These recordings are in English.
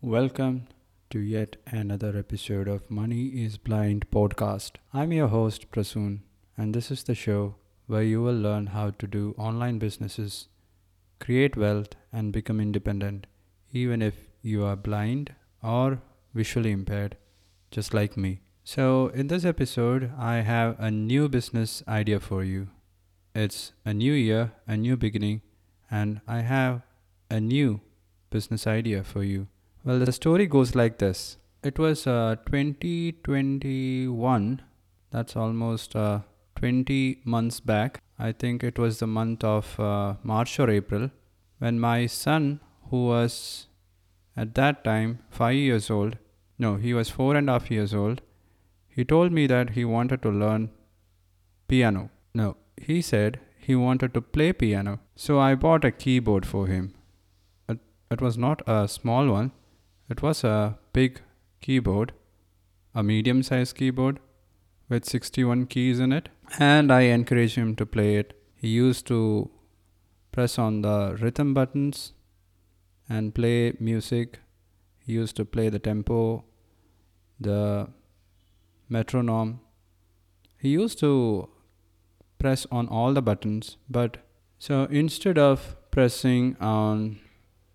Welcome to yet another episode of Money is Blind podcast. I'm your host Prasoon, and this is the show where you will learn how to do online businesses, create wealth, and become independent, even if you are blind or visually impaired, just like me. So in this episode, I have a new business idea for you. It's a new year, a new beginning, and I have a new business idea for you. Well, the story goes like this. It was 2021. That's almost 20 months back. I think it was the month of March or April, when my son, who was at that time 5 years old, no, he was 4.5 years old, he told me that he wanted to learn piano. No, he said he wanted to play piano. So I bought a keyboard for him. It was not a small one. It was a big keyboard, a medium-sized keyboard with 61 keys in it. And I encouraged him to play it. He used to press on the rhythm buttons and play music. He used to play the tempo, the metronome. He used to press on all the buttons. But so instead of pressing on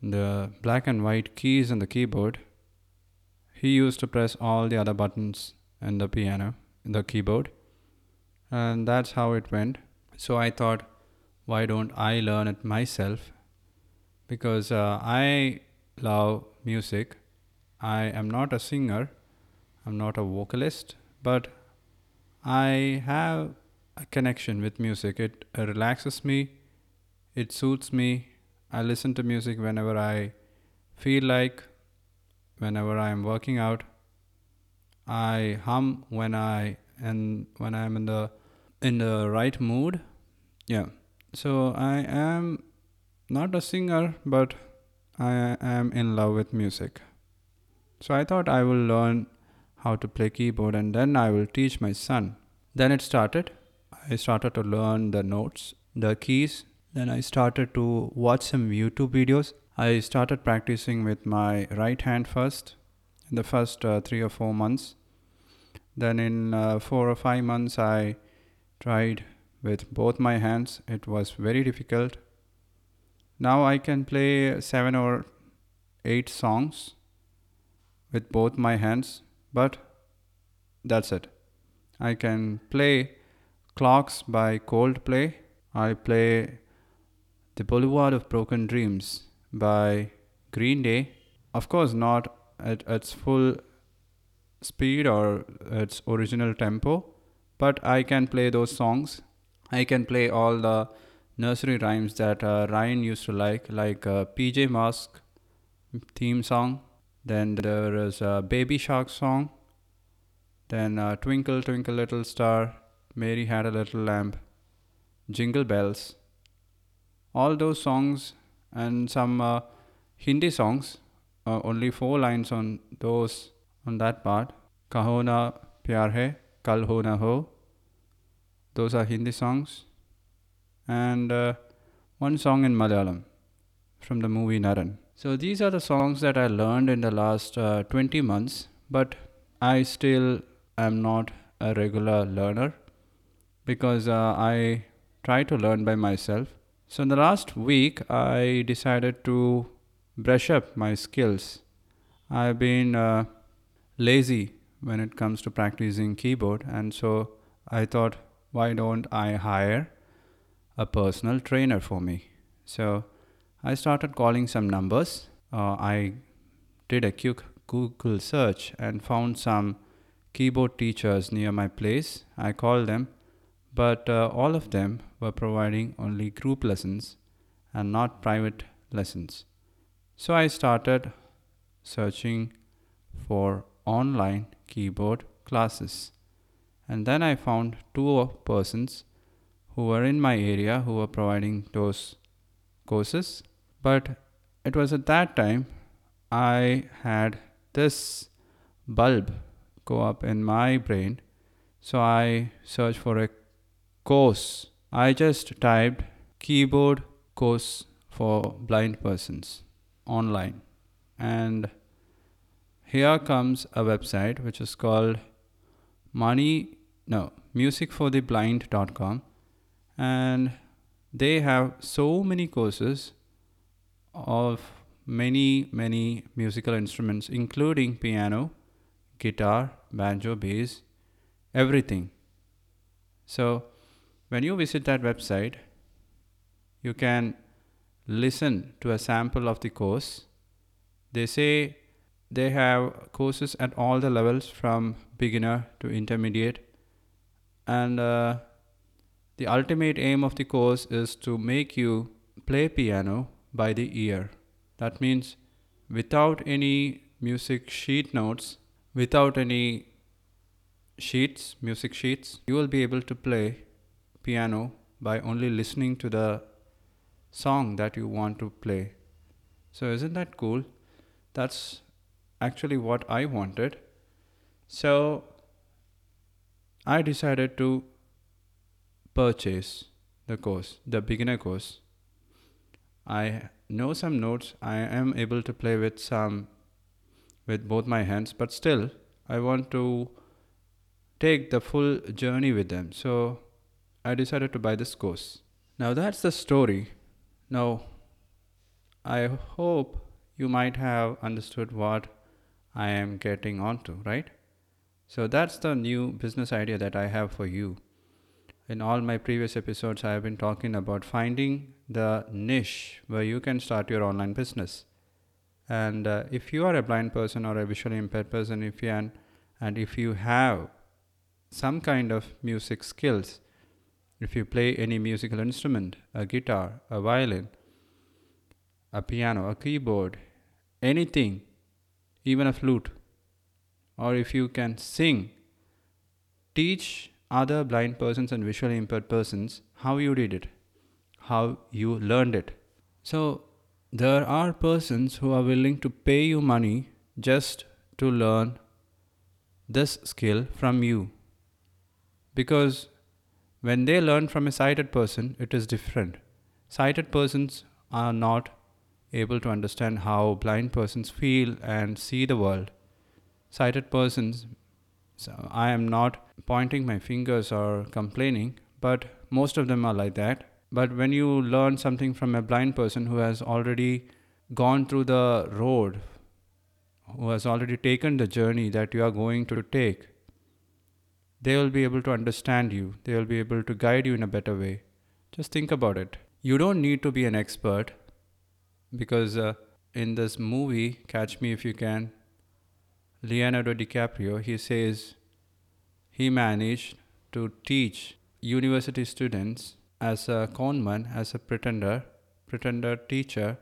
the black and white keys on the keyboard, he used to press all the other buttons in the piano, in the keyboard. And that's how it went. So I thought, why don't I learn it myself? Because I love music. I am not a singer. I'm not a vocalist. But I have a connection with music. It relaxes me. It suits me. I listen to music whenever I feel like, whenever I am working out. I hum when I'm in the right mood. Yeah. So I am not a singer, but I am in love with music. So I thought I will learn how to play keyboard and then I will teach my son. Then it started. I started to learn the notes, the keys. Then I started to watch some YouTube videos. I started practicing with my right hand first in the first 3 or 4 months. Then in 4 or 5 months, I tried with both my hands. It was very difficult. Now I can play 7 or 8 songs with both my hands, but that's it. I can play Clocks by Coldplay. I play The Boulevard of Broken Dreams by Green Day. Of course, not at its full speed or its original tempo, but I can play those songs. I can play all the nursery rhymes that Ryan used to like PJ Mask theme song. Then there is a Baby Shark song. Then Twinkle, Twinkle Little Star, Mary Had a Little Lamb, Jingle Bells. All those songs and some Hindi songs, only 4 lines on that part. Kaho na pyar hai, kal ho na ho. Those are Hindi songs. And one song in Malayalam from the movie Naran. So these are the songs that I learned in the last 20 months, but I still am not a regular learner because I try to learn by myself. So in the last week, I decided to brush up my skills. I've been lazy when it comes to practicing keyboard. And so I thought, why don't I hire a personal trainer for me? So I started calling some numbers. I did a quick Google search and found some keyboard teachers near my place. I called them. But all of them were providing only group lessons and not private lessons. So I started searching for online keyboard classes. And then I found 2 persons who were in my area who were providing those courses. But it was at that time I had this bulb go up in my brain. So I searched for a course. I just typed keyboard course for blind persons online, and here comes a website which is called musicfortheblind.com, and they have so many courses of many musical instruments, including piano, guitar, banjo, bass, everything. So when you visit that website, you can listen to a sample of the course. They say they have courses at all the levels from beginner to intermediate, and the ultimate aim of the course is to make you play piano by the ear. That means without any music sheet notes, without any music sheets, you will be able to play piano by only listening to the song that you want to play. So isn't that cool? That's actually what I wanted. So I decided to purchase the course, the beginner course. I know some notes. I am able to play with both my hands, but still I want to take the full journey with them. So I decided to buy this course. Now that's the story. Now I hope you might have understood what I am getting onto, right? So that's the new business idea that I have for you. In all my previous episodes, I have been talking about finding the niche where you can start your online business. And if you are a blind person or a visually impaired person, and if you have some kind of music skills, if you play any musical instrument, a guitar, a violin, a piano, a keyboard, anything, even a flute, or if you can sing, teach other blind persons and visually impaired persons how you did it, how you learned it. So there are persons who are willing to pay you money just to learn this skill from you, because when they learn from a sighted person, it is different. Sighted persons are not able to understand how blind persons feel and see the world. Sighted persons, so I am not pointing my fingers or complaining, but most of them are like that. But when you learn something from a blind person who has already gone through the road, who has already taken the journey that you are going to take, they will be able to understand you. They will be able to guide you in a better way. Just think about it. You don't need to be an expert, because in this movie, Catch Me If You Can, Leonardo DiCaprio, he says he managed to teach university students as a conman, as a pretender teacher,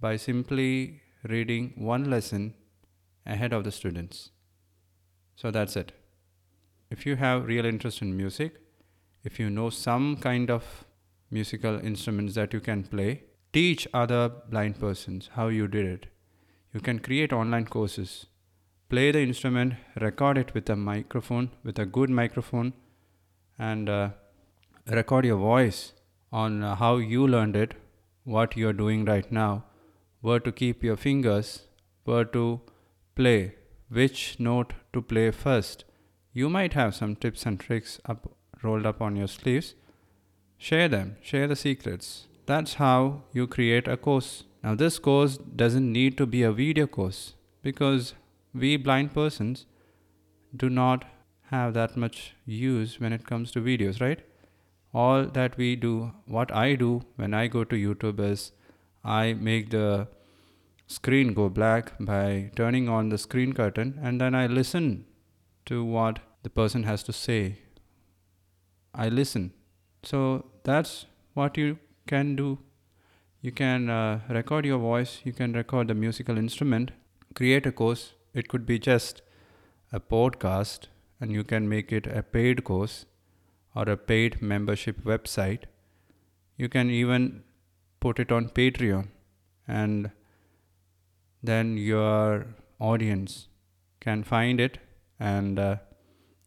by simply reading one lesson ahead of the students. So that's it. If you have real interest in music, if you know some kind of musical instruments that you can play, teach other blind persons how you did it. You can create online courses. Play the instrument, record it with a microphone, with a good microphone, and record your voice on how you learned it, what you're doing right now, where to keep your fingers, where to play, which note to play first. You might have some tips and tricks rolled up on your sleeves. Share them. Share the secrets. That's how you create a course. Now, this course doesn't need to be a video course, because we blind persons do not have that much use when it comes to videos, right? All that we do, what I do when I go to YouTube is I make the screen go black by turning on the screen curtain, and then I listen to what the person has to say. I listen. So that's what you can do. You can record your voice. You can record the musical instrument. Create a course. It could be just a podcast, and you can make it a paid course or a paid membership website. You can even put it on Patreon, and then your audience can find it, and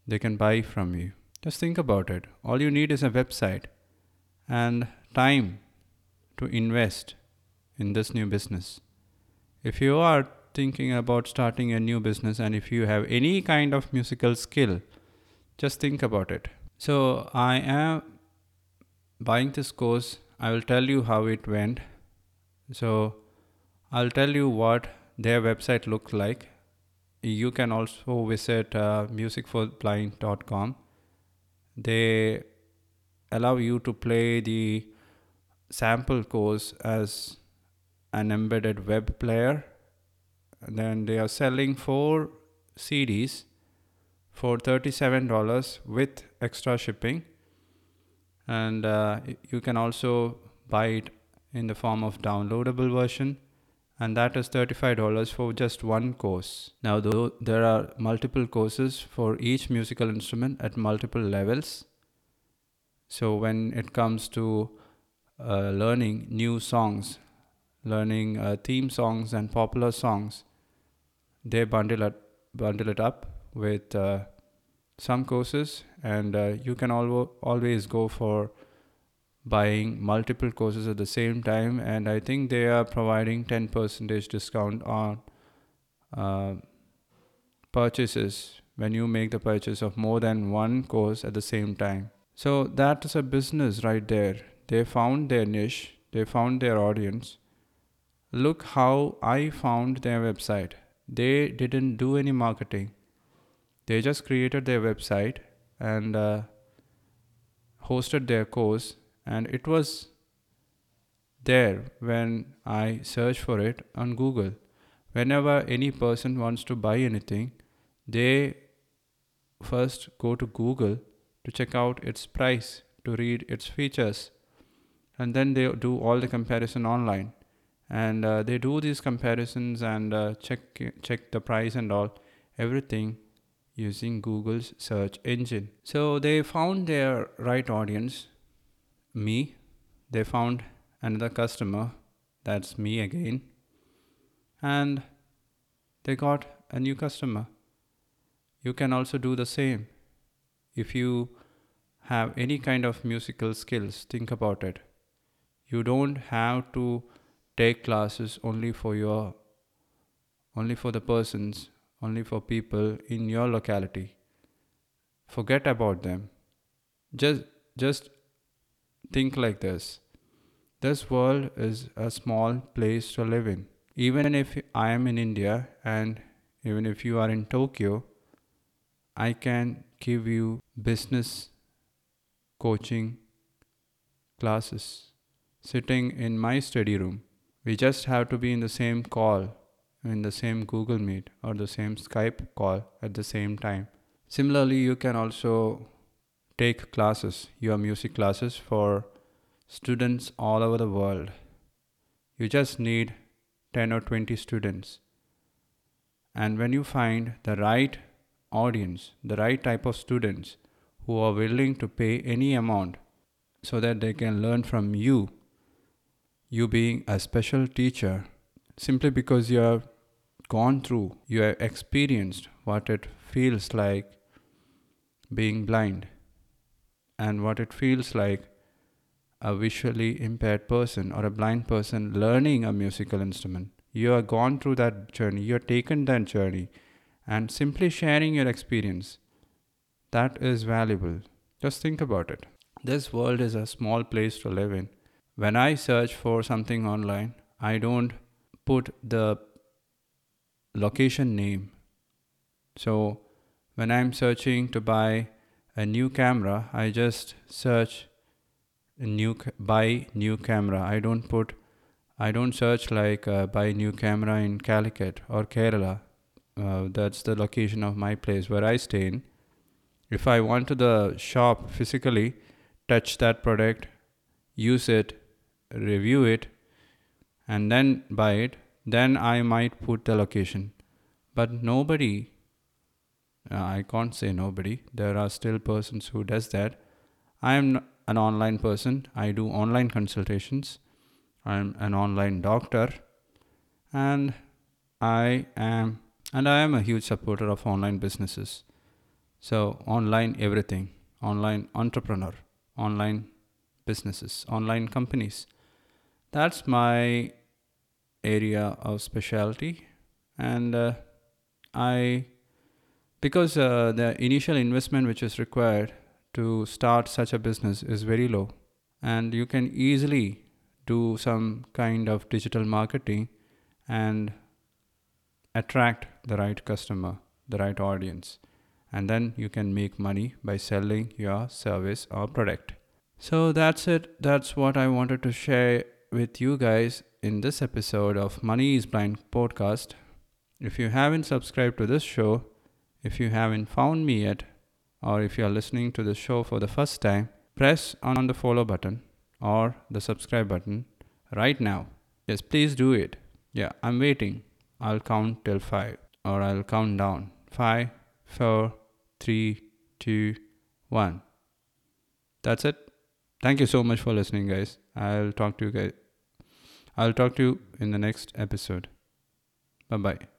they can buy from you. Just think about it. All you need is a website and time to invest in this new business. If you are thinking about starting a new business, and if you have any kind of musical skill, just think about it. So I am buying this course. I will tell you how it went. So I'll tell you what their website looks like. You can also visit musicfortheblind.com. They allow you to play the sample course as an embedded web player. And then they are selling 4 CDs for $37 with extra shipping. And you can also buy it in the form of downloadable version. And that is $35 for just one course. Now, though, there are multiple courses for each musical instrument at multiple levels. So when it comes to learning new songs, learning theme songs and popular songs, they bundle it up with some courses, and you can always go for buying multiple courses at the same time. And I think they are providing 10% discount on purchases when you make the purchase of more than one course at the same time. So that is a business right there. They found their niche, they found their audience. Look how I found their website. They didn't do any marketing. They just created their website and hosted their course. And it was there when I searched for it on Google. Whenever any person wants to buy anything, they first go to Google to check out its price, to read its features. And then they do all the comparison online. And they do these comparisons and check the price and all, everything using Google's search engine. So they found their right audience. Me, they found another customer, that's me again, and they got a new customer. You can also do the same. If you have any kind of musical skills, think about it. You don't have to take classes only for people in your locality. Forget about them. Just think like this. This world is a small place to live in. Even if I am in India and even if you are in Tokyo, I can give you business coaching classes sitting in my study room. We just have to be in the same call, in the same Google Meet or the same Skype call at the same time. Similarly, you can also take classes, your music classes for students all over the world. You just need 10 or 20 students. And when you find the right audience, the right type of students who are willing to pay any amount so that they can learn from you, you being a special teacher, simply because you have gone through, you have experienced what it feels like being blind, and what it feels like a visually impaired person or a blind person learning a musical instrument. You have gone through that journey, you have taken that journey, and simply sharing your experience, that is valuable. Just think about it. This world is a small place to live in. When I search for something online, I don't put the location name. So when I'm searching to buy a new camera, I just search buy new camera. I don't search like buy new camera in Calicut or Kerala. That's the location of my place where I stay in. If I want to the shop physically, touch that product, use it, review it, and then buy it, then I might put the location. But nobody, I can't say nobody. There are still persons who does that. I am an online person. I do online consultations. I'm an online doctor. And I am a huge supporter of online businesses. So online everything, online entrepreneur, online businesses, online companies. That's my area of specialty. And because the initial investment which is required to start such a business is very low, and you can easily do some kind of digital marketing and attract the right customer, the right audience, and then you can make money by selling your service or product. So that's it. That's what I wanted to share with you guys in this episode of Money is Blind podcast. If you haven't subscribed to this show, if you haven't found me yet, or if you are listening to the show for the first time, press on the follow button or the subscribe button right now. Yes, please do it. Yeah, I'm waiting. I'll count till 5, or I'll count down. 5, 4, 3, 2, 1. That's it. Thank you so much for listening, guys. I'll talk to you in the next episode. Bye-bye.